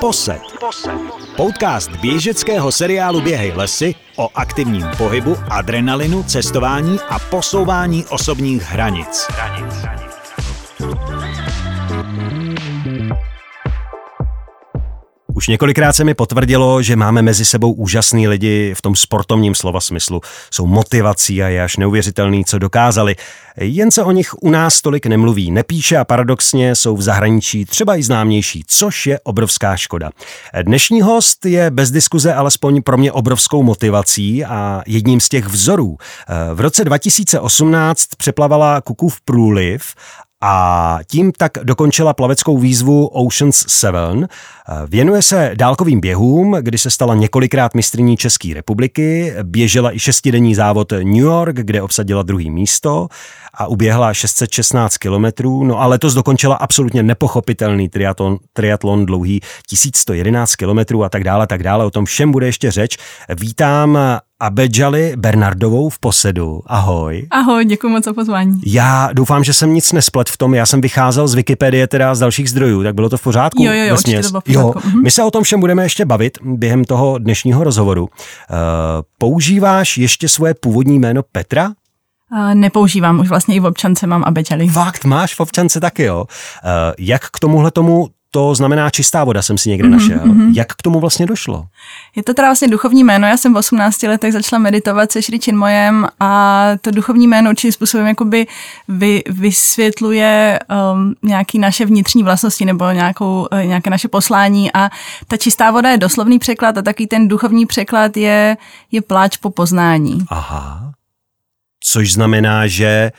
Posed. Podcast běžeckého seriálu Běhej lesy o aktivním pohybu, adrenalinu, cestování a posouvání osobních hranic. Už několikrát se mi potvrdilo, že máme mezi sebou úžasný lidi v tom sportovním slova smyslu. Jsou motivací a je až neuvěřitelný, co dokázali. Jen se o nich u nás tolik nemluví, nepíše a paradoxně jsou v zahraničí třeba i známější, což je obrovská škoda. Dnešní host je bez diskuze alespoň pro mě obrovskou motivací a jedním z těch vzorů. V roce 2018 přeplavala Cookův průliv a tím tak dokončila plaveckou výzvu Oceans Seven. Věnuje se dálkovým běhům, kdy se stala několikrát mistryní České republiky, běžela i šestidenní závod New York, kde obsadila 2. místo a uběhla 616 kilometrů, no a letos dokončila absolutně nepochopitelný triatlon dlouhý 1111 kilometrů a tak dále. O tom všem bude ještě řeč. Vítám Abhejali Bernardovou v Posedu. Ahoj. Ahoj, děkuji moc za pozvání. Já doufám, že jsem nic nesplet v tom, já jsem vycházel z Wikipedie, teda z dalších zdrojů, tak bylo to v pořádku? Jo, určitě to bylo v pořádku. Jo. My se o tom všem budeme ještě bavit během toho dnešního rozhovoru. Používáš ještě svoje původní jméno Petra? Nepoužívám, už vlastně i v občance mám Abhejali. Fakt, máš v občance taky, jo? Jak k tomuhletomu, to znamená čistá voda, jsem si někde našel. Jak k tomu vlastně došlo? Je to teda vlastně duchovní jméno. Já jsem v 18 letech začala meditovat se Sri Chinmoyem a to duchovní jméno určitým způsobem jakoby vysvětluje nějaké naše vnitřní vlastnosti nebo nějaké naše poslání a ta čistá voda je doslovný překlad a taky ten duchovní překlad je pláč po poznání. Aha. Což znamená, že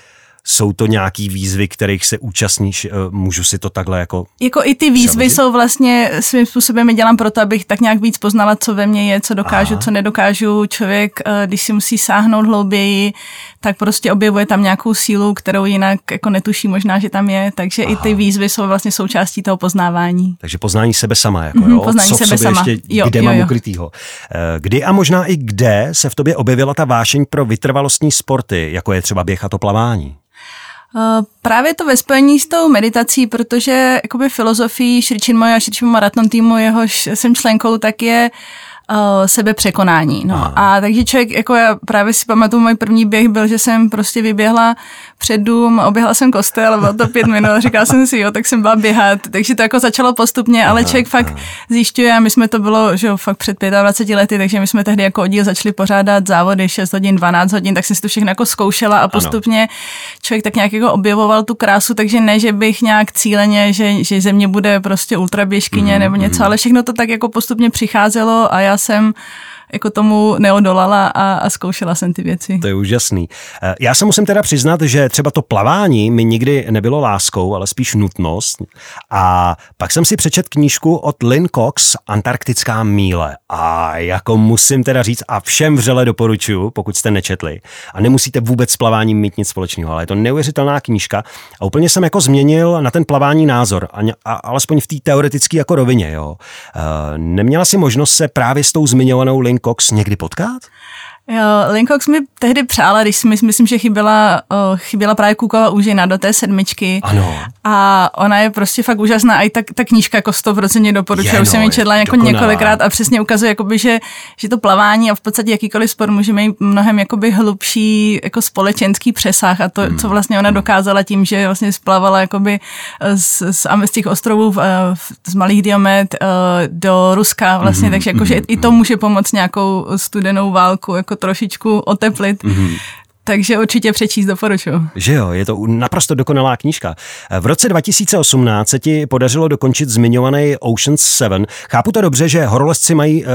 jsou to nějaký výzvy, kterých se účastníš, můžu si to takhle jako... Jako i ty výzvy přeložit? Jsou vlastně, svým způsobem je dělám proto, abych tak nějak víc poznala, co ve mně je, co dokážu, aha, co nedokážu. Člověk, když si musí sáhnout hlouběji, tak prostě objevuje tam nějakou sílu, kterou jinak jako netuší možná, že tam je. Takže aha, i ty výzvy jsou vlastně součástí toho poznávání. Takže poznání sebe sama, jako jo? Poznání co sebe sama. Ještě, kde mám ukrytýho. Kdy a možná i kde se v tobě objevila ta vášeň pro vytrvalostní sporty, jako je třeba běh a to plavání? Právě to ve spojení s tou meditací, protože jakoby filozofii Sri Chinmoy a Sri Chinmoy maraton týmu, jehož jsem členkou, tak je sebepřekonání. No. A takže člověk, jako já právě si pamatuju, můj první běh byl, že jsem prostě vyběhla před dům, oběhla jsem kostel, bylo to 5 minut, říkala jsem si, jo, tak jsem byla běhat, takže to jako začalo postupně, ale člověk fakt zjišťuje, a my jsme to bylo, že jo, fakt před 25 lety, takže my jsme tehdy jako oddíl začali pořádat závody 6 hodin, 12 hodin, tak jsem si to všechno jako zkoušela a postupně člověk tak nějak jako objevoval tu krásu, takže ne, že bych nějak cíleně, že ze mě bude prostě ultraběžkyně nebo něco, ale všechno to tak jako postupně přicházelo a já jsem jako tomu neodolala a zkoušela jsem ty věci. To je úžasný. Já se musím teda přiznat, že třeba to plavání mi nikdy nebylo láskou, ale spíš nutnost. A pak jsem si přečet knížku od Lynne Cox, Antarktická míle. A jako musím teda říct a všem vřele doporučuji, pokud jste nečetli. A nemusíte vůbec s plaváním mít nic společného, ale je to neuvěřitelná knížka. A úplně jsem jako změnil na ten plavání názor. A alespoň v té teoretické jako rovině. Jo. Neměla si možnost se právě s tou zmiňovanou Lynne Cox někdy potkat? Jo, Lynne Cox mi tehdy přála, když myslím, že chyběla právě Cookova úžina do té 7. Ano. A ona je prostě fakt úžasná. A i ta knížka jako 100% doporučuji. Už jsem ji četla jako několikrát a přesně ukazuje, jakoby, že to plavání a v podstatě jakýkoliv sport může mít mnohem jakoby hlubší jako společenský přesah a to, co vlastně ona dokázala tím, že vlastně splavala jakoby z těch ostrovů z Malých Diomed do Ruska vlastně, takže jakože i to může pomoct nějakou studenou válku jako trošičku oteplit. Takže určitě přečíst doporučuji. Že jo, je to naprosto dokonalá knížka. V roce 2018 se ti podařilo dokončit zmiňovaný Oceans 7. Chápu to dobře, že horolezci mají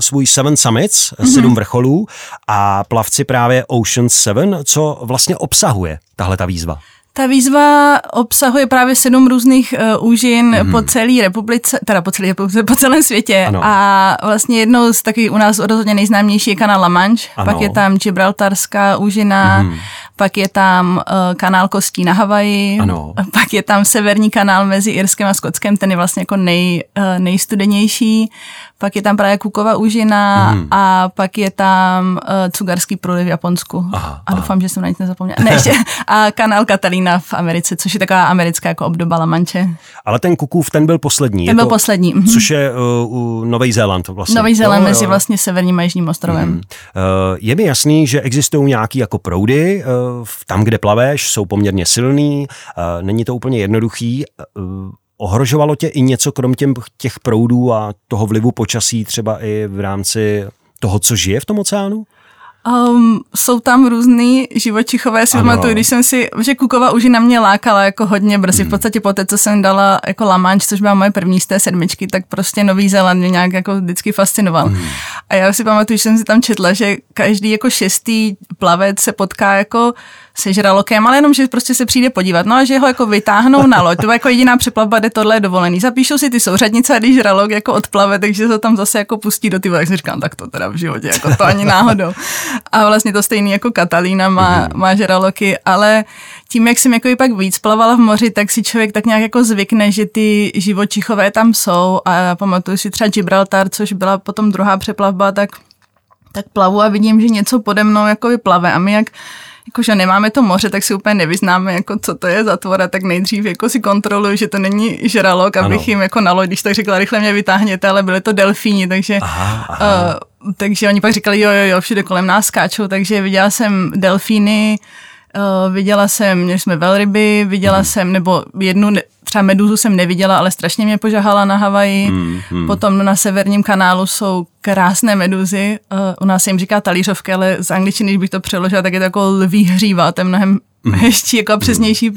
svůj 7 summits, 7 vrcholů a plavci právě Oceans 7, co vlastně obsahuje tahle ta výzva? Ta výzva obsahuje právě 7 různých úžin po celé republice, teda po celém světě. Ano. A vlastně jednou z takových u nás rozhodně nejznámější je kanál La Manche, pak je tam Gibraltarská úžina, pak je tam kanál kostí na Havaji, ano. Pak je tam severní kanál mezi Irskem a Skotskem, ten je vlastně jako nejstudenější, pak je tam právě Cookova úžina a pak je tam Tsugaruský průliv v Japonsku. A doufám, že jsem na nic nezapomněla. Ne, ještě, a kanál Katalína v Americe, což je taková americká jako obdoba La Manche. Ale ten Cookův, ten byl poslední. Ten byl poslední. Což je Nový Zéland vlastně. Nový Zéland mezi vlastně severním a jižním ostrovem. Je mi jasný, že existují nějaký jako proudy, tam, kde plaveš, jsou poměrně silný, není to úplně jednoduchý. Ohrožovalo tě i něco krom těch proudů a toho vlivu počasí třeba i v rámci toho, co žije v tom oceánu? Jsou tam různý živočichové, si pamatuju, když jsem si, že Cookova úžina mě lákala jako hodně brzy, v podstatě po té, co jsem dala jako La Manche, což byla moje první z té 7, tak prostě Nový Zéland mě nějak jako vždycky fascinoval. A já si pamatuju, že jsem si tam četla, že každý jako 6. plavec se potká jako se žralokem, ale jenom, že prostě se přijde podívat, no a že ho jako vytáhnou na loď, to jako jediná přeplavba, kde tohle je dovolený. Zapíšou si ty souřadnice a když žralok jako odplave, takže se tam zase jako pustí do ty vody, tak si říkám, tak to teda v životě, jako to ani náhodou. A vlastně to stejný jako Katalína má žraloky, ale tím, jak jsem jako i pak víc plavala v moři, tak si člověk tak nějak jako zvykne, že ty živočichové tam jsou a pamatuju si třeba Gibraltar, což byla potom druhá přeplavba, tak plavu a vidím, že něco pode mnou jako vyplave a my jakože nemáme to moře, tak si úplně nevyznáme, jako co to je za tvora, tak nejdřív jako si kontroluju, že to není žralok, abych jim jako na loď, když tak řekla, rychle mě vytáhněte, ale byly to delfíni, takže... Takže oni pak říkali, jo, všude kolem nás skáčou, takže viděla jsem delfíny, měli jsme velryby, viděla jsem, nebo jednu, třeba meduzu jsem neviděla, ale strašně mě požahala na Havaji. Potom na severním kanálu jsou krásné meduzy, u nás se jim říká talířovky, ale z angličtiny, když bych to přeložila, tak je to jako lví hříva, to je mnohem ještě jako přesnější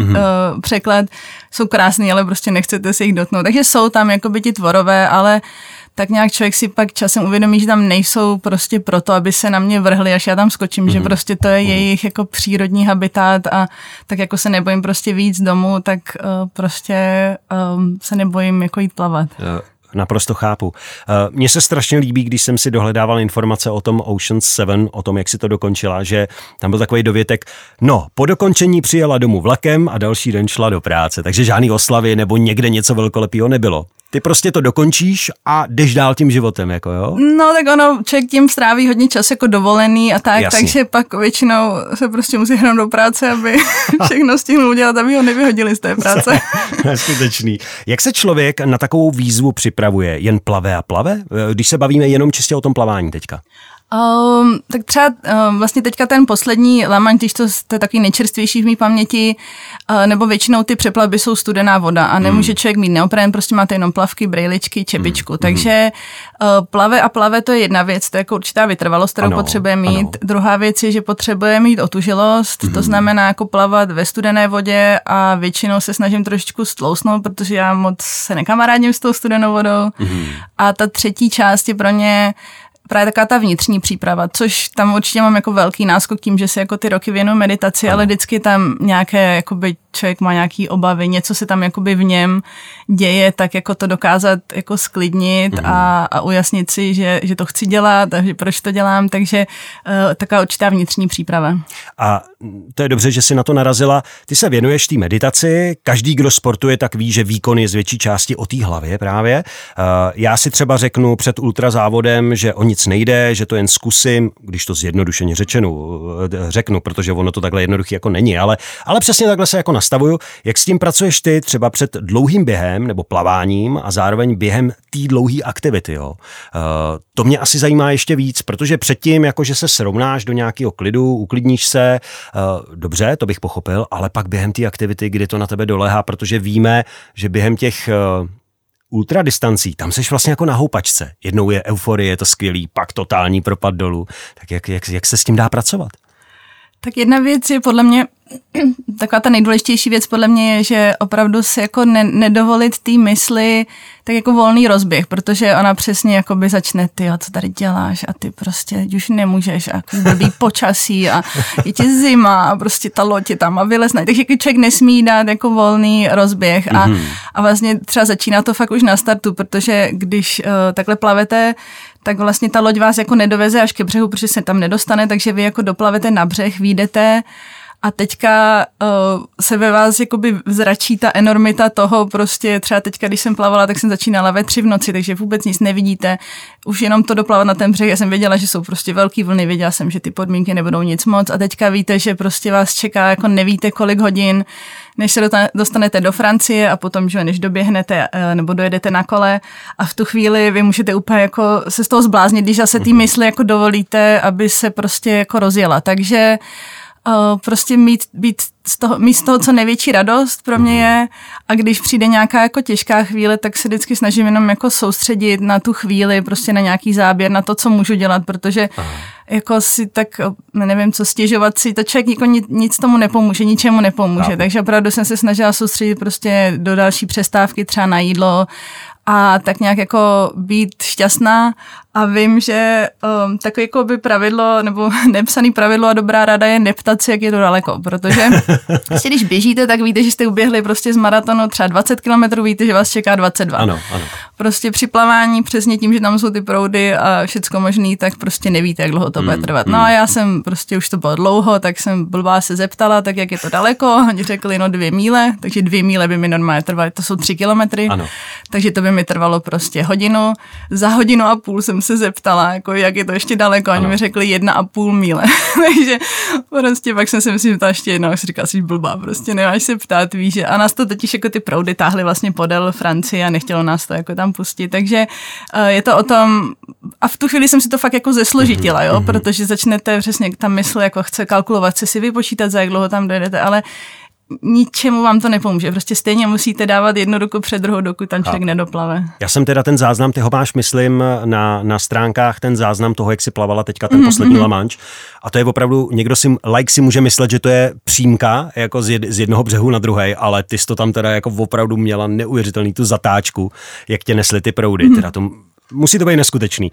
překlad. Jsou krásný, ale prostě nechcete si jich dotknout. Takže jsou tam jakoby ti tvorové, ale tak nějak člověk si pak časem uvědomí, že tam nejsou prostě proto, aby se na mě vrhli, až já tam skočím, že prostě to je jejich jako přírodní habitat a tak jako se nebojím prostě víc domů, tak se nebojím jako jít plavat. Naprosto chápu. Mně se strašně líbí, když jsem si dohledával informace o tom Oceans 7, o tom, jak si to dokončila, že tam byl takový dovětek, po dokončení přijela domů vlakem a další den šla do práce, takže žádný oslavy nebo někde něco velkolepého nebylo. Ty prostě to dokončíš a jdeš dál tím životem, jako jo? No tak ono, člověk tím stráví hodně čas jako dovolený a tak, jasně. Takže pak většinou se prostě musí hnout do práce, aby všechno stihnul udělat, aby ho nevyhodili z té práce. Neskutečný. Jak se člověk na takovou výzvu připravuje? Jen plave a plave? Když se bavíme jenom čistě o tom plavání teďka. Tak třeba vlastně teďka ten poslední La Manche, když to je takový nejčerstvější v mý paměti, nebo většinou ty přeplavby jsou studená voda a nemůže člověk mít neoprén, prostě máte jenom plavky, brejličky, čepičku. Takže plave a plave to je jedna věc, to je jako určitá vytrvalost, kterou potřebujeme mít. Ano. Druhá věc je, že potřebujeme mít otužilost, to znamená jako plavat ve studené vodě a většinou se snažím trošičku stlousnout, protože já moc se nekamarádím s tou studenou vodou. A ta třetí část je pro ně právě taková ta vnitřní příprava, což tam určitě mám jako velký náskok tím, že se jako ty roky věnuju meditaci, ale vždycky tam nějaké, jakoby člověk má nějaký obavy, něco se tam jakoby v něm děje, tak jako to dokázat jako sklidnit a ujasnit si, že to chci dělat a že proč to dělám, takže taková určitá vnitřní příprava. A to je dobře, že jsi na to narazila. Ty se věnuješ té meditaci, každý, kdo sportuje, tak ví, že výkon je z větší části o té hlavě právě. Já si třeba řeknu před ultrazávodem, že oni nic nejde, že to jen zkusím, když to zjednodušeně řeknu, protože ono to takhle jednoduchý jako není, ale přesně takhle se jako nastavuju. Jak s tím pracuješ ty třeba před dlouhým během nebo plaváním a zároveň během té dlouhé aktivity, jo? To mě asi zajímá ještě víc, protože předtím, jakože se srovnáš do nějakého klidu, uklidníš se, dobře, to bych pochopil, ale pak během té aktivity, kdy to na tebe doléhá, protože víme, že během těch ultradistancí, tam seš vlastně jako na houpačce. Jednou je euforie, je to skvělý, pak totální propad dolů. Tak jak se s tím dá pracovat? Tak jedna věc je podle mě, taková ta nejdůležitější věc podle mě je, že opravdu se jako nedovolit té mysli tak jako volný rozběh, protože ona přesně jakoby začne, co tady děláš a ty prostě už nemůžeš a blbý počasí a je ti zima a prostě ta loď je tam a vylezne. Takže člověk nesmí dát jako volný rozběh a vlastně třeba začíná to fakt už na startu, protože když takhle plavete, tak vlastně ta loď vás jako nedoveze až ke břehu, protože se tam nedostane, takže vy jako doplavete na břeh, vyjdete A teďka se ve vás jakoby zračí ta enormita toho, prostě třeba teďka, když jsem plavala, tak jsem začínala ve 3 v noci, takže vůbec nic nevidíte. Už jenom to doplavat na ten břeh, já jsem věděla, že jsou prostě velký vlny, věděla jsem, že ty podmínky nebudou nic moc a teďka víte, že prostě vás čeká, jako nevíte kolik hodin, než se dostanete do Francie a potom, že než doběhnete nebo dojedete na kole a v tu chvíli vy můžete úplně jako se z toho zbláznit, když zase ty mysli jako dovolíte, aby se prostě jako rozjela. Takže prostě mít z toho co největší radost pro mě je, a když přijde nějaká jako těžká chvíle, tak se vždycky snažím jenom jako soustředit na tu chvíli, prostě na nějaký záběr, na to, co můžu dělat, protože jako si tak, nevím co, stěžovat si, to člověk jako nic tomu nepomůže, ničemu nepomůže, takže opravdu jsem se snažila soustředit prostě do další přestávky, třeba na jídlo a tak nějak jako být šťastná a vím, že takové jako by pravidlo, nebo nepsaný pravidlo a dobrá rada je neptat si, jak je to daleko, protože prostě když běžíte, tak víte, že jste uběhli prostě z maratonu třeba 20 kilometrů, víte, že vás čeká 22. Ano. Prostě při plavání přesně tím, že tam jsou ty proudy a všecko možný, tak prostě nevíte, jak dlouho to bude trvat. No a já jsem prostě, už to bylo dlouho, tak jsem blbá se zeptala, tak jak je to daleko, oni řekli, no 2 míle, takže 2 míle by mi normálně trvaly, to jsou 3 kilometry, ano. Takže to by mi trvalo prostě hodinu. Za hodinu a půl jsem se zeptala, jako jak je to ještě daleko, oni mi řekli 1,5 míle. Takže prostě pak jsem se zeptala ještě jednou, jak si říkala, jsi blbá, prostě nemáš se ptát, víš, a nás to totiž jako ty proudy táhly vlastně podél Francie a nechtělo nás to jako tam pustit, takže je to o tom, a v tu chvíli jsem si to fakt jako zesložitila, jo, protože začnete přesně tam mysl, jako chce kalkulovat, chce si vypočítat, za jak dlouho tam dojedete, ale ničemu vám to nepomůže. Prostě stejně musíte dávat jednu ruku před druhou, dokud tam člověk nedoplave. Já jsem teda ten záznam, ty ho máš, myslím, na stránkách, ten záznam toho, jak si plavala teďka ten poslední La Manche. A to je opravdu, někdo si může myslet, že to je přímka, jako z jednoho břehu na druhej, ale ty jsi to tam teda jako opravdu měla neuvěřitelný tu zatáčku, jak tě nesly ty proudy, teda to musí to být neskutečný.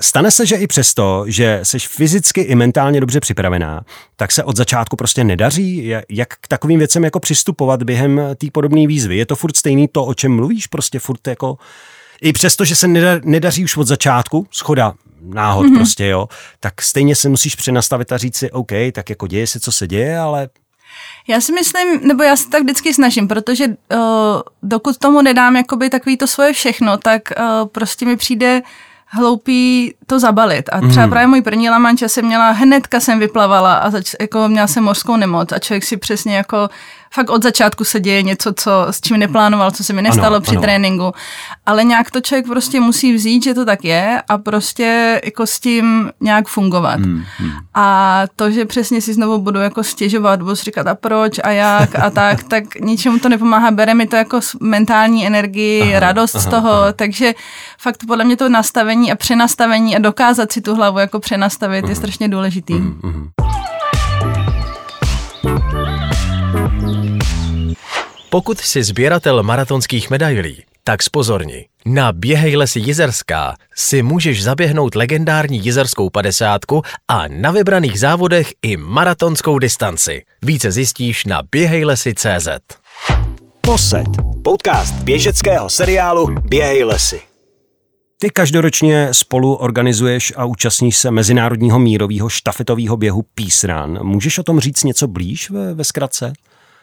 Stane se, že i přesto, že jsi fyzicky i mentálně dobře připravená, tak se od začátku prostě nedaří? Jak k takovým věcem jako přistupovat během té podobné výzvy? Je to furt stejný to, o čem mluvíš? Prostě furt jako... I přesto, že se nedaří už od začátku, shoda náhod prostě, jo, tak stejně se musíš přenastavit a říct si, OK, tak jako děje se, co se děje, ale... Já si myslím, nebo já se tak vždycky snažím, protože dokud tomu nedám jakoby takový to svoje všechno, tak prostě mi přijde hloupý to zabalit. A třeba právě můj první La Manche jsem měla, hnedka jsem vyplavala a jako měla jsem mořskou nemoc a člověk si přesně jako fakt od začátku se děje něco, s čím neplánoval, co se mi nestalo tréninku. Ale nějak to člověk prostě musí vzít, že to tak je a prostě jako s tím nějak fungovat. A to, že přesně si znovu budu jako stěžovat, budu si říkat a proč a jak a tak ničemu to nepomáhá. Bere mi to jako mentální energii, radost z toho, takže fakt podle mě to nastavení a přenastavení a dokázat si tu hlavu jako přenastavit je strašně důležitý. Pokud jsi sběratel maratonských medailí, tak zpozorni. Na Běhej lesy Jizerská si můžeš zaběhnout legendární Jizerskou 50 a na vybraných závodech i maratonskou distanci. Více zjistíš na běhejlesy.cz. Poset, podcast běžeckého seriálu Běhej lesy. Ty každoročně spolu organizuješ a účastníš se mezinárodního mírového štafetového běhu Peace Run. Můžeš o tom říct něco blíž ve zkratce?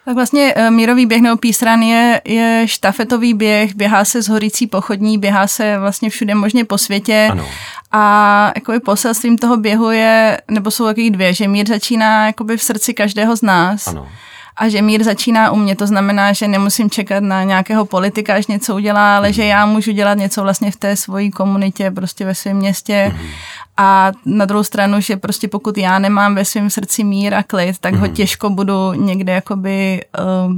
Tak vlastně mírový běh nebo Peace Run je štafetový běh, běhá se z horící pochodní, běhá se vlastně všude možně po světě. Ano. A jakoby poselstvím toho běhu je, nebo jsou takový dvě, že mír začíná jakoby v srdci každého z nás. Ano. A že mír začíná u mě, to znamená, že nemusím čekat na nějakého politika, až něco udělá, ale že já můžu dělat něco vlastně v té svojí komunitě, prostě ve svém městě. A na druhou stranu, že prostě pokud já nemám ve svém srdci mír a klid, tak ho těžko budu někde jakoby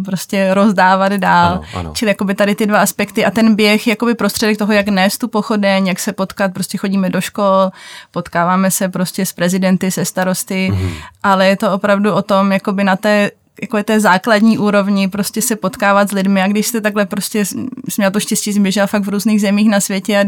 prostě rozdávat dál. Ano. Čili jakoby tady ty dva aspekty a ten běh jakoby prostředek toho, jak nést tu pochodeň, jak se potkat, prostě chodíme do škol, potkáváme se prostě s prezidenty, se starosty, ale je to opravdu o tom, jakoby na té jako té základní úrovni, prostě se potkávat s lidmi a když jste takhle prostě, jsem měla to štěstí, jsem běžela fakt v různých zemích na světě a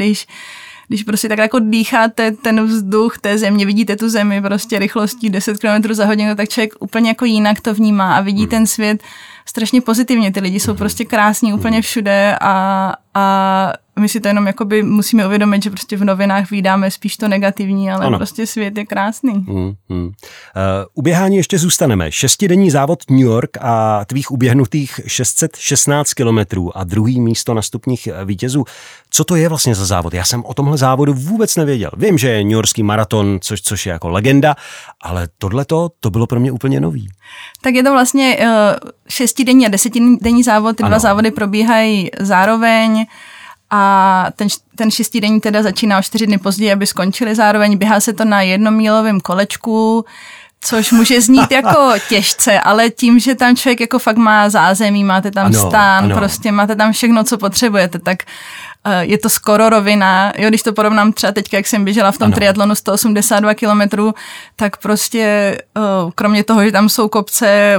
když prostě tak jako dýcháte ten vzduch té země, vidíte tu zemi prostě rychlostí 10 km za hodinu, tak člověk úplně jako jinak to vnímá a vidí ten svět strašně pozitivně, ty lidi jsou prostě krásní úplně všude a my si to jenom jakoby musíme uvědomit, že prostě v novinách vydáme spíš to negativní, ale ano. Prostě svět je krásný. U běhání ještě zůstaneme. 6denní závod New York a tvých uběhnutých 616 kilometrů a druhý místo na stupních vítězů. Co to je vlastně za závod? Já jsem o tomhle závodu vůbec nevěděl. Vím, že je newyorský maraton, což je jako legenda, ale tohleto, to bylo pro mě úplně nový. Tak je to vlastně 6denní a 10denní závod, ty dva závody probíhají zároveň a ten 6denní teda začíná o 4 dny později, aby skončili zároveň. Běhá se to na jednomílovém kolečku, což může znít jako těžce, ale tím, že tam člověk jako fakt má zázemí, máte tam stán, prostě máte tam všechno, co potřebujete, tak je to skoro rovina. Jo, když to porovnám třeba teďka, jak jsem běžela v tom triatlonu 182 kilometrů, tak prostě kromě toho, že tam jsou kopce,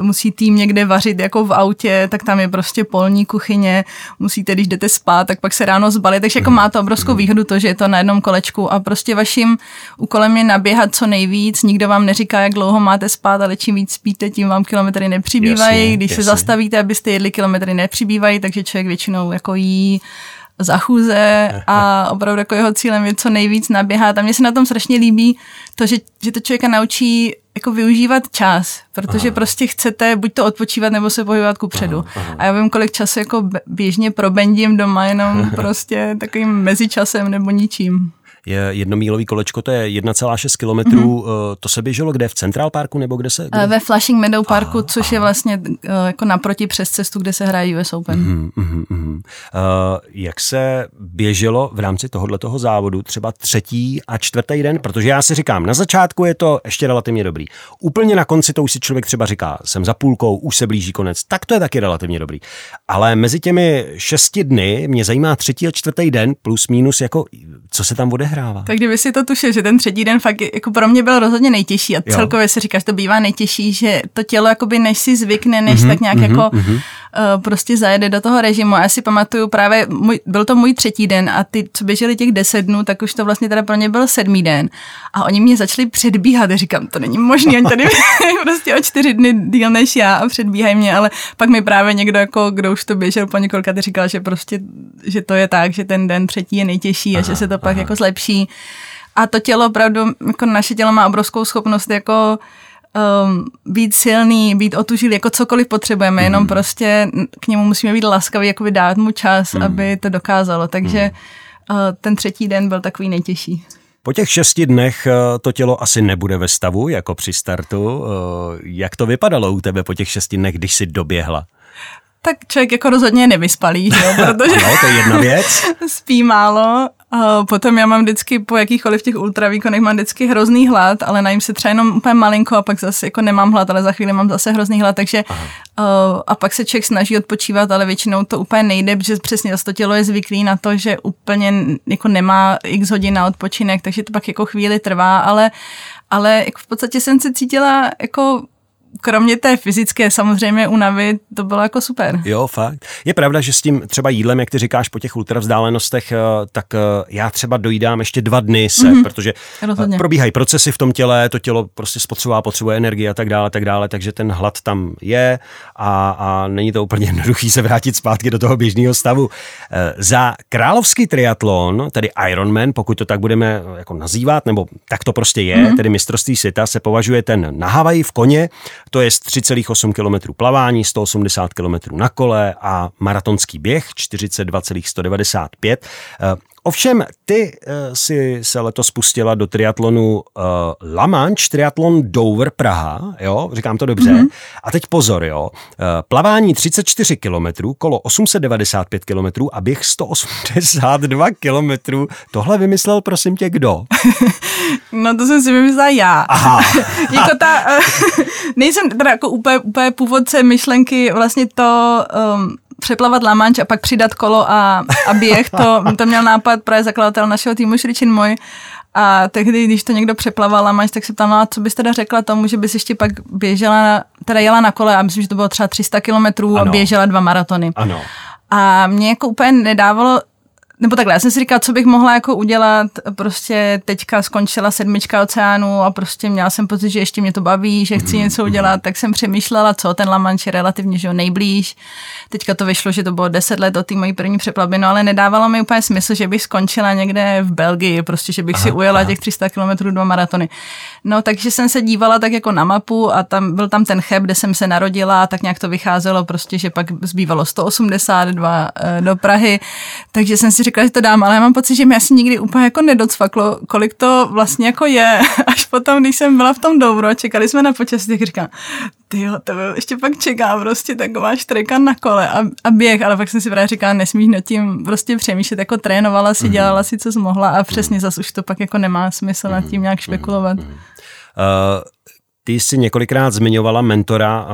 musí tým někde vařit jako v autě, tak tam je prostě polní kuchyně, musíte, když jdete spát, tak pak se ráno zbalit, takže jako má to obrovskou výhodu to, že je to na jednom kolečku a prostě vaším úkolem je naběhat co nejvíc, nikdo vám neříká, jak dlouho máte spát, ale čím víc spíte, tím vám kilometry nepřibývají, když se zastavíte, abyste jedli, kilometry nepřibývají, takže člověk většinou jako jí za chůze a opravdu jako jeho cílem je co nejvíc naběhat. A mně se na tom strašně líbí to, že to člověka naučí jako využívat čas, protože prostě chcete buď to odpočívat, nebo se pohybovat kupředu. A já vím, kolik času jako běžně probendím doma jenom prostě takovým mezičasem nebo ničím. Jednomílový kolečko, to je 1,6 kilometrů. To se běželo kde? V Central Parku nebo kde se? Kde? Ve Flushing Meadows Parku, což je vlastně jako naproti přes cestu, kde se hraje US Open. Jak se běželo v rámci tohoto závodu třeba třetí a čtvrtý den? Protože já si říkám, na začátku je to ještě relativně dobrý. Úplně na konci to už si člověk třeba říká, jsem za půlkou, už se blíží konec, tak to je taky relativně dobrý. Ale mezi těmi 6 dny mě zajímá třetí a čtvrtý den plus minus, jako co se tam odehrává. Tak kdyby si to tušil, že ten třetí den fakt jako pro mě byl rozhodně nejtěžší a celkově se říká, že to bývá nejtěžší, že to tělo jakoby než si zvykne, než tak nějak jako prostě zajede do toho režimu. A já si pamatuju právě, byl to můj třetí den a ty, co běželi těch 10 dnů, tak už to vlastně teda pro ně byl 7. den. A oni mě začali předbíhat a říkám, to není možný, oni tady prostě o 4 dny díl než já a předbíhají mě, ale pak mi právě někdo, jako, kdo už to běžel po několika, ty říkal, že prostě, že to je tak, že ten den třetí je nejtěžší a že se to pak jako zlepší. A to tělo opravdu, jako naše tělo má obrovskou schopnost jako být silný, být otužilý, jako cokoliv potřebujeme, jenom prostě k němu musíme být laskaví, jakoby dát mu čas, aby to dokázalo. Takže ten třetí den byl takový nejtěžší. Po těch 6 dnech to tělo asi nebude ve stavu, jako při startu. Jak to vypadalo u tebe po těch 6 dnech, když jsi doběhla? Tak člověk jako rozhodně nevyspalý, jo, protože ano, to je jedna věc. Spí málo. Potom já mám vždycky po jakýchkoliv těch ultravýkonech mám vždycky hrozný hlad, ale najím se třeba jenom úplně malinko a pak zase jako nemám hlad, ale za chvíli mám zase hrozný hlad, takže a pak se člověk snaží odpočívat, ale většinou to úplně nejde, protože přesně to tělo je zvyklý na to, že úplně jako nemá x hodin na odpočinek, takže to pak jako chvíli trvá, ale jako v podstatě jsem se cítila jako kromě té fyzické samozřejmě únavy, to bylo jako super. Jo, fakt. Je pravda, že s tím třeba jídlem, jak ty říkáš, po těch ultravzdálenostech, tak já třeba dojídám ještě 2 dny se, protože probíhají procesy v tom těle, to tělo prostě potřebuje energii a tak dále, takže ten hlad tam je a není to úplně jednoduchý se vrátit zpátky do toho běžného stavu. Za královský triatlon, tedy Ironman, pokud to tak budeme jako nazývat, nebo tak to prostě je, tedy mistrovství světa, se považuje ten na Havaji v koni. To je 3,8 km plavání, 180 km na kole a maratonský běh 42,195. Ovšem, ty si se letos pustila do triatlonu La Manche, triatlon Dover Praha, jo, říkám to dobře. A teď pozor, jo, plavání 34 kilometrů, kolo 895 kilometrů a běh 182 kilometrů. Tohle vymyslel, prosím tě, kdo? No to jsem si vymyslela já. Jako nejsem teda jako úplně původce myšlenky, vlastně to... přeplavat La Manche a pak přidat kolo a běh, to měl nápad právě zakladatel našeho týmu Sri Chinmoy. A tehdy, když to někdo přeplaval La Manche, tak se ptám, co bys teda řekla tomu, že bys ještě pak běžela, teda jela na kole, a myslím, že to bylo třeba 300 kilometrů a běžela 2 maratony. A mě jako úplně nedávalo nebo takhle, já jsem si říkala, co bych mohla jako udělat, prostě teďka skončila 7. oceánu a prostě měla jsem pocit, že ještě mě to baví, že chci něco udělat, tak jsem přemýšlela, co ten La Manche je relativně, že jo, nejblíž. Teďka to vyšlo, že to bylo 10 let od té mojí první přeplavby, no ale nedávalo mi úplně smysl, že bych skončila někde v Belgii, prostě, že bych si ujela těch 300 kilometrů 2 maratony. No takže jsem se dívala tak jako na mapu a tam byl tam ten Cheb, kde jsem se narodila a tak nějak to vycházelo prostě, že pak zbývalo 182 do Prahy, takže jsem si řekla, že to dám, ale já mám pocit, že mi asi nikdy úplně jako nedocvaklo, kolik to vlastně jako je. Až potom, když jsem byla v tom Douvru a čekali jsme na počasí, tak říkám, tyjo, to ještě pak čeká prostě taková štreka na kole a běh, ale pak jsem si právě říkala, nesmíš nad tím prostě přemýšlet, jako trénovala si, dělala si, co mohla a přesně zas už to pak jako nemá smysl nad tím nějak špekulovat. Ty jsi několikrát zmiňovala mentora,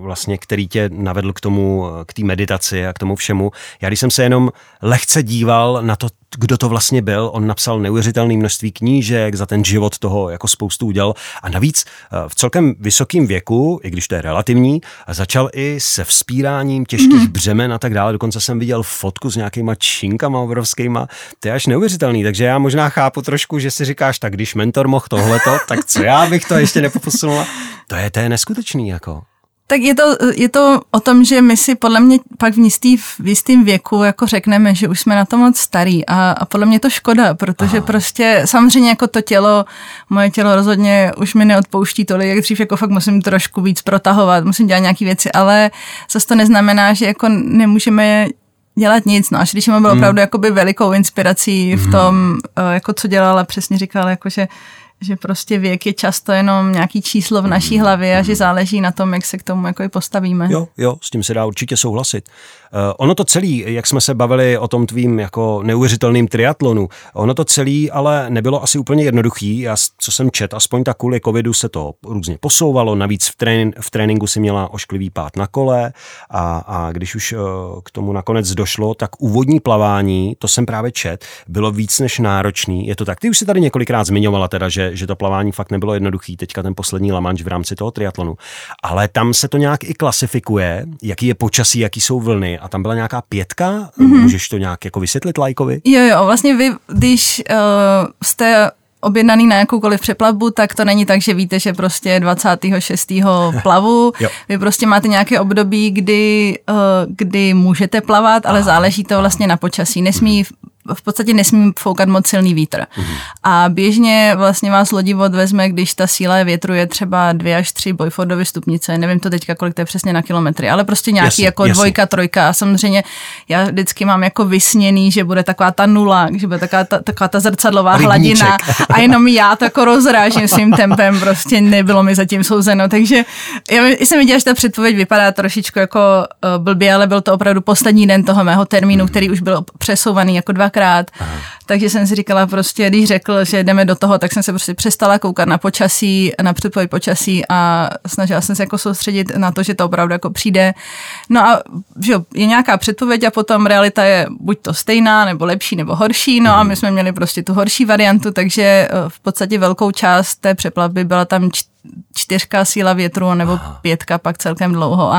vlastně, který tě navedl k tomu, k té meditaci a k tomu všemu. Já když jsem se jenom lehce díval na to, kdo to vlastně byl, on napsal neuvěřitelné množství knížek, za ten život toho jako spoustu udělal a navíc v celkem vysokém věku, i když to je relativní, začal i se vzpíráním těžkých břemen a tak dále. Dokonce jsem viděl fotku s nějakýma činkama obrovskýma. To je až neuvěřitelný, takže já možná chápu trošku, že si říkáš, tak když mentor mohl tohleto, tak co já bych to ještě nepoposunula. To je neskutečný jako. Tak je to o tom, že my si podle mě pak v jistým věku jako řekneme, že už jsme na to moc starý a podle mě to škoda, protože prostě samozřejmě jako to tělo, moje tělo rozhodně už mi neodpouští tolik, jak dřív, jako fakt musím trošku víc protahovat, musím dělat nějaké věci, ale zase to neznamená, že jako nemůžeme dělat nic, no až když mu bylo opravdu jakoby velikou inspirací v tom, jako co dělala, přesně říkala, jakože že prostě věk je často jenom nějaký číslo v naší hlavě a že záleží na tom, jak se k tomu jako i postavíme. Jo, s tím se dá určitě souhlasit. Ono to celý, jak jsme se bavili o tom tvým jako neuvěřitelným triatlonu, ono to celý ale nebylo asi úplně jednoduchý. Já, co jsem čet, aspoň tak kvůli covidu se to různě posouvalo, navíc v tréninku si měla ošklivý pád na kole a když už k tomu nakonec došlo, tak úvodní plavání, to jsem právě čet, bylo víc než náročný. Je to tak, ty už si tady několikrát zmiňovala teda, že to plavání fakt nebylo jednoduchý, teďka ten poslední La Manche v rámci toho triatlonu. Ale tam se to nějak i klasifikuje, jaký je počasí, jaký jsou vlny a tam byla nějaká 5, můžeš to nějak jako vysvětlit lajkovi? Jo, vlastně vy, když jste objednaný na jakoukoliv přeplavbu, tak to není tak, že víte, že prostě 26. plavu. Vy prostě máte nějaké období, kdy můžete plavat, ale záleží to vlastně na počasí. V podstatě nesmí foukat moc silný vítr. A běžně vlastně vás lodivod vezme, když ta síla větru je třeba 2 až 3 Beaufortovy stupnice. Nevím to teďka, kolik to je přesně na kilometry, ale prostě nějaký jasně. 2, 3. A samozřejmě já vždycky mám jako vysněný, že bude taková ta nula, že bude taková ta zrcadlová hladina a jenom já to jako rozrážím svým tempem, prostě nebylo mi zatím souzeno. Takže já jsem viděla, že ta předpověď vypadá trošičku jako blbě, ale byl to opravdu poslední den toho mého termínu, který už byl přesouvaný jako 2. Takže jsem si říkala prostě, když řekl, že jdeme do toho, tak jsem se prostě přestala koukat na počasí, na předpověď počasí a snažila jsem se jako soustředit na to, že to opravdu jako přijde. No a že je nějaká předpověď a potom realita je buď to stejná, nebo lepší, nebo horší, no a my jsme měli prostě tu horší variantu, takže v podstatě velkou část té přeplavby byla tam 4 síla větru, nebo 5 pak celkem dlouho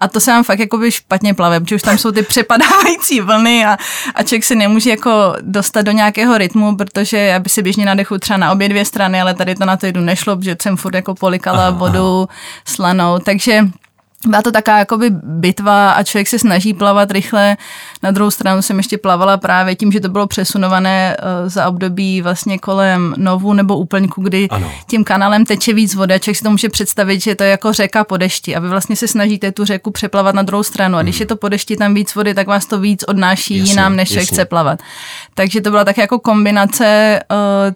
a to se vám fakt jakoby špatně plave, protože už tam jsou ty přepadávající vlny a člověk se nemůže jako dostat do nějakého rytmu, protože já by si běžně nadechu třeba na obě 2 strany, ale tady to na to jedu nešlo, protože jsem furt jako polikala vodu slanou, takže byla to taková jakoby bitva a člověk se snaží plavat rychle. Na druhou stranu jsem ještě plavala právě tím, že to bylo přesunované za období vlastně kolem Novu nebo Úplňku, kdy tím kanálem teče víc vody a člověk si to může představit, že to je jako řeka po dešti a vy vlastně se snažíte tu řeku přeplavat na druhou stranu a když je to po dešti tam víc vody, tak vás to víc odnáší jinam, než člověk chce plavat. Takže to byla tak jako kombinace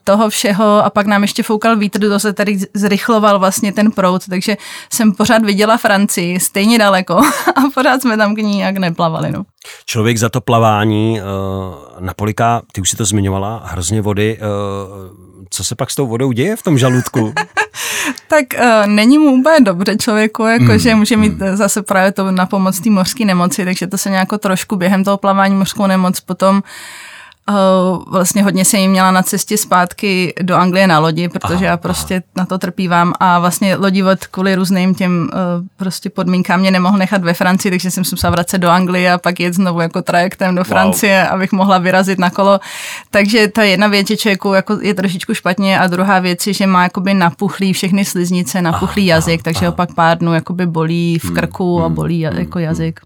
toho všeho a pak nám ještě foukal vítr, to se tady zrychloval vlastně ten proud, takže jsem pořád viděla Francii stejně daleko a pořád jsme tam k ní jak neplavali. No. Člověk za to plavání napoliká, ty už si to zmiňovala, hrozně vody. Co se pak s tou vodou děje v tom žaludku? Tak není mu úplně dobře člověku, jakože může mít zase právě to na pomoc té mořské nemoci, takže to se nějak trošku během toho plavání mořskou nemoc potom Vlastně hodně jsem jí měla na cestě zpátky do Anglie na lodi, protože já prostě na to trpívám a vlastně lodivod kvůli různým těm prostě podmínkám mě nemohl nechat ve Francii, takže jsem se musela vracet do Anglie a pak jet znovu jako trajektem do Francie, abych mohla vyrazit na kolo. Takže ta jedna věc, že člověku jako je trošičku špatně a druhá věc je, že má jakoby napuchlý všechny sliznice, napuchlý jazyk, takže ho pak pár dnů jakoby bolí v krku a bolí jako jazyk.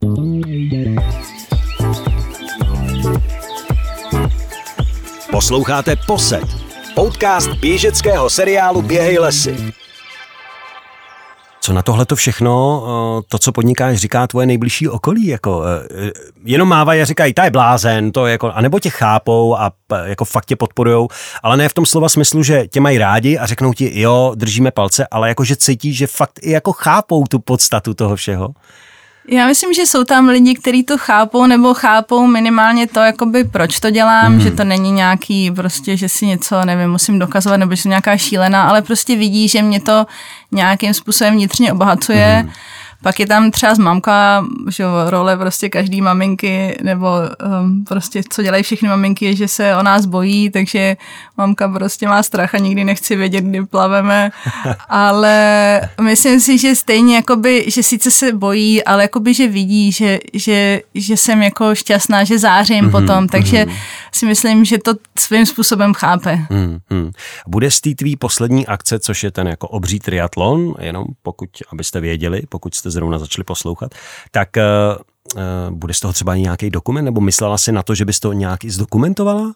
Posloucháte Poset, podcast běžeckého seriálu Běhej lesy. Co na tohle to všechno, to, co podnikáš, říká tvoje nejbližší okolí? Jako, jenom mávají a říkají, ta je blázen, to je jako, anebo tě chápou a jako fakt tě podporujou, ale ne v tom slova smyslu, že tě mají rádi a řeknou ti, jo, držíme palce, ale jako, že cítí, že fakt i jako chápou tu podstatu toho všeho. Já myslím, že jsou tam lidi, kteří to chápou nebo chápou minimálně to, jakoby proč to dělám, že to není nějaký prostě, že si něco, nevím, musím dokazovat nebo že jsem nějaká šílená, ale prostě vidí, že mě to nějakým způsobem vnitřně obohacuje. Pak je tam třeba z mamka, že role prostě každý maminky, nebo prostě co dělají všechny maminky, je, že se o nás bojí, takže mamka prostě má strach a nikdy nechci vědět, kdy plaveme. Ale myslím si, že stejně jakoby, že sice se bojí, ale jakoby, že vidí, že jsem jako šťastná, že zářím potom, takže si myslím, že to svým způsobem chápe. Bude z té tvý poslední akce, což je ten jako obří triatlon, jenom pokud, abyste věděli, pokud jste zrovna začali poslouchat, tak bude z toho třeba nějaký dokument, nebo myslela si na to, že bys to nějak i zdokumentovala?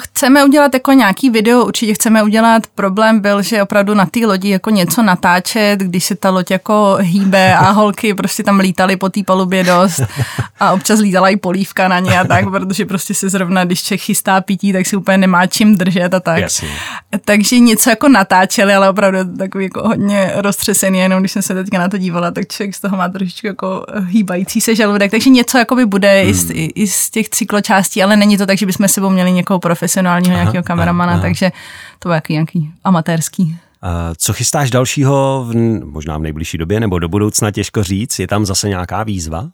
Chceme udělat jako nějaký video, určitě chceme udělat. Problém byl, že opravdu na té lodi jako něco natáčet, když se ta loď jako hýbe a holky prostě tam lítaly po té palubě dost a občas lítala i polívka na ně a tak, protože prostě se zrovna, když Čech chystá pití, tak si úplně nemá čím držet a tak. Jasně. Takže něco jako natáčeli, ale opravdu takový jako hodně roztřesený, jenom když jsem se teďka na to dívala, tak člověk z toho má trošičku jako hýbající se žaludek, takže něco jakoby bude i z těch cykločástí, ale není to tak, že bychom sebou měli někoho profesionálního, nějakého kameramana, takže to bude nějaký amatérský. Co chystáš dalšího, možná v nejbližší době, nebo do budoucna, těžko říct, je tam zase nějaká výzva,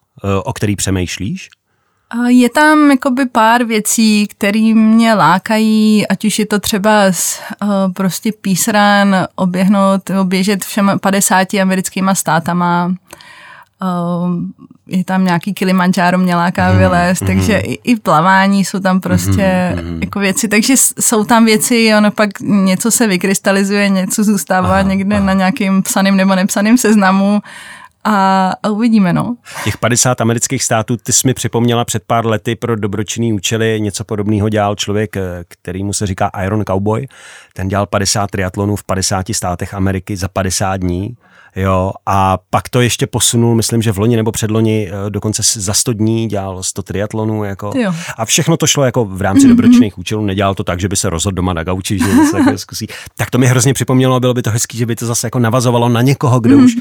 o který přemýšlíš? Je tam jakoby pár věcí, které mě lákají, ať už je to třeba prostě Peace Run, oběžet všem 50 americkýma státama, je tam nějaký Kilimanjáro mě láká vylézt, takže i plavání jsou tam prostě jako věci, takže jsou tam věci, ono pak něco se vykrystalizuje, něco zůstává někde na nějakým psaným nebo nepsaným seznamu a uvidíme, no. Těch 50 amerických států, ty jsi mi připomněla před pár lety pro dobročinný účely, něco podobného dělal člověk, kterýmu se říká Iron Cowboy, ten dělal 50 triatlonů v 50 státech Ameriky za 50 dní. Jo, a pak to ještě posunul, myslím, že v loni nebo předloni, dokonce za 100 dní dělal 100 triatlonů. Jako. A všechno to šlo jako v rámci dobročných účelů, nedělal to tak, že by se rozhodl doma na gauči, že něco takové zkusí. Tak to mi hrozně připomnělo, bylo by to hezký, že by to zase jako navazovalo na někoho, kdo už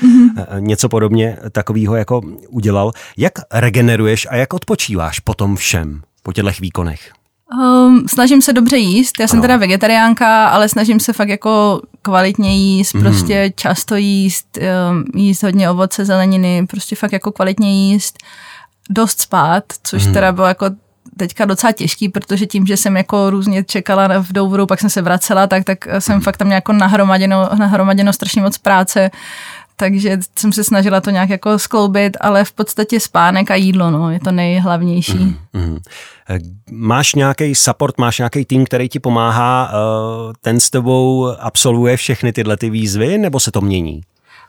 něco podobně takového jako udělal. Jak regeneruješ a jak odpočíváš potom všem po těchto výkonech? Snažím se dobře jíst, já jsem teda vegetariánka, ale snažím se fakt jako kvalitně jíst, prostě často jíst, jíst hodně ovoce, zeleniny, prostě fakt jako kvalitně jíst, dost spát, což teda bylo jako teďka docela těžký, protože tím, že jsem jako různě čekala v Douveru, pak jsem se vracela, tak jsem fakt tam nějak nahromaděno strašně moc práce, takže jsem se snažila to nějak jako skloubit, ale v podstatě spánek a jídlo, no, je to nejhlavnější. Máš nějaký support, máš nějaký tým, který ti pomáhá, ten s tebou absolvuje všechny tyhle ty výzvy, nebo se to mění?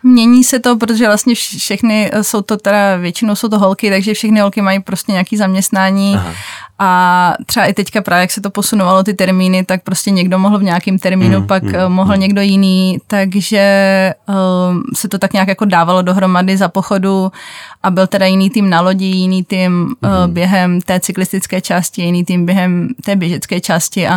Mění se to, protože vlastně všechny jsou to teda, většinou jsou to holky, takže všechny holky mají prostě nějaké zaměstnání. A třeba i teďka právě, jak se to posunovalo ty termíny, tak prostě někdo mohl v nějakém termínu, pak mohl někdo jiný, takže se to tak nějak jako dávalo dohromady za pochodu a byl teda jiný tým na lodi, jiný tým během té cyklistické části, jiný tým během té běžecké části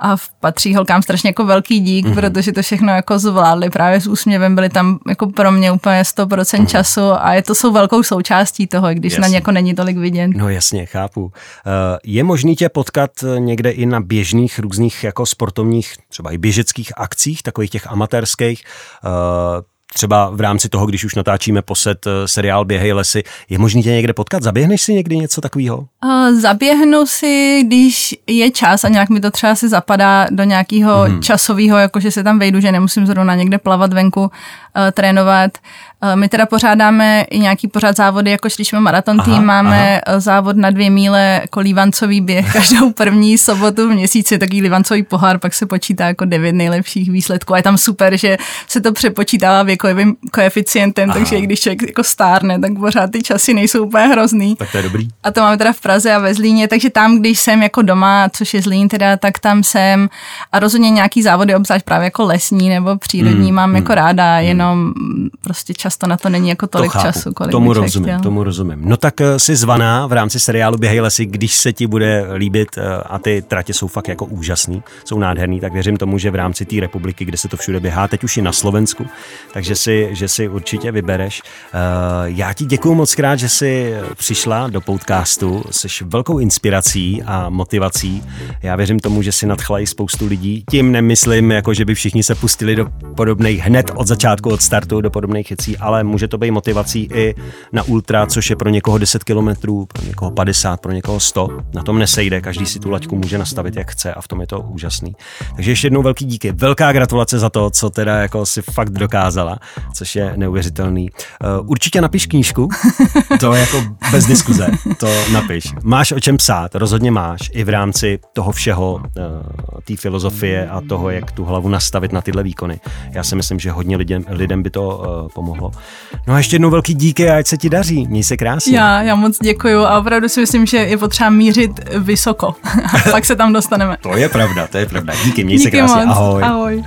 a patří holkám strašně jako velký dík, protože to všechno jako zvládli právě s úsměvem, byli tam jako pro mě úplně 100% času a to jsou velkou součástí toho, i když na ně jako není tolik vidět. No jasně, chápu. Je možný tě potkat někde i na běžných různých jako sportovních, třeba i běžeckých akcích, takových těch amatérských, třeba v rámci toho, když už natáčíme posed seriál Běhej lesy, je možný tě někde potkat? Zaběhneš si někdy něco takového? Zaběhnu si, když je čas a nějak mi to třeba si zapadá do nějakého časového, jakože se tam vejdu, že nemusím zrovna někde plavat venku, trénovat. My teda pořádáme i nějaký pořád závody, jakož když jsme maraton tým, máme závod na 2 míle jako lívancový běh každou první sobotu v měsíci, takový lívancový pohár, pak se počítá jako 9 nejlepších výsledků a je tam super, že se to přepočítává věkovým koeficientem, takže i když člověk jako stárne, tak pořád ty časy nejsou úplně hrozný. Tak to je dobrý. A to máme teda v Praze a ve Zlíně, takže tam, když jsem jako doma, což je Zlín teda, tak tam jsem a rozhodně nějaký závody, obzvlášť právě jako lesní nebo přírodní, mám jako ráda, jenom prostě čas to na to není jako tolik času, kolik tomu rozumím. No tak jsi zvaná v rámci seriálu Běhej lesy, když se ti bude líbit a ty tratě jsou fakt jako úžasný, jsou nádherný, tak věřím tomu, že v rámci té republiky, kde se to všude běhá, teď už i na Slovensku, takže si určitě vybereš. Já ti děkuju moc krát, že jsi přišla do podcastu, jsi velkou inspirací a motivací. Já věřím tomu, že si nadchla i spoustu lidí. Tím nemyslím, jako že by všichni se pustili do podobných hned od začátku, od startu do podobných věcí, ale může to být motivací i na ultra, což je pro někoho 10 kilometrů, pro někoho 50, pro někoho 100. Na tom nesejde, každý si tu laťku může nastavit, jak chce a v tom je to úžasný. Takže ještě jednou velký díky, velká gratulace za to, co teda jako si fakt dokázala, což je neuvěřitelný. Určitě napiš knížku, to jako bez diskuze, to napiš. Máš o čem psát, rozhodně máš, i v rámci toho všeho, té filozofie a toho, jak tu hlavu nastavit na tyhle výkony. Já si myslím, že hodně lidem by to pomohlo. No a ještě jednou velký díky a ať se ti daří, měj se krásně. Já moc děkuju a opravdu si myslím, že je potřeba mířit vysoko a pak se tam dostaneme. To je pravda, díky, měj se krásně, ahoj. Ahoj.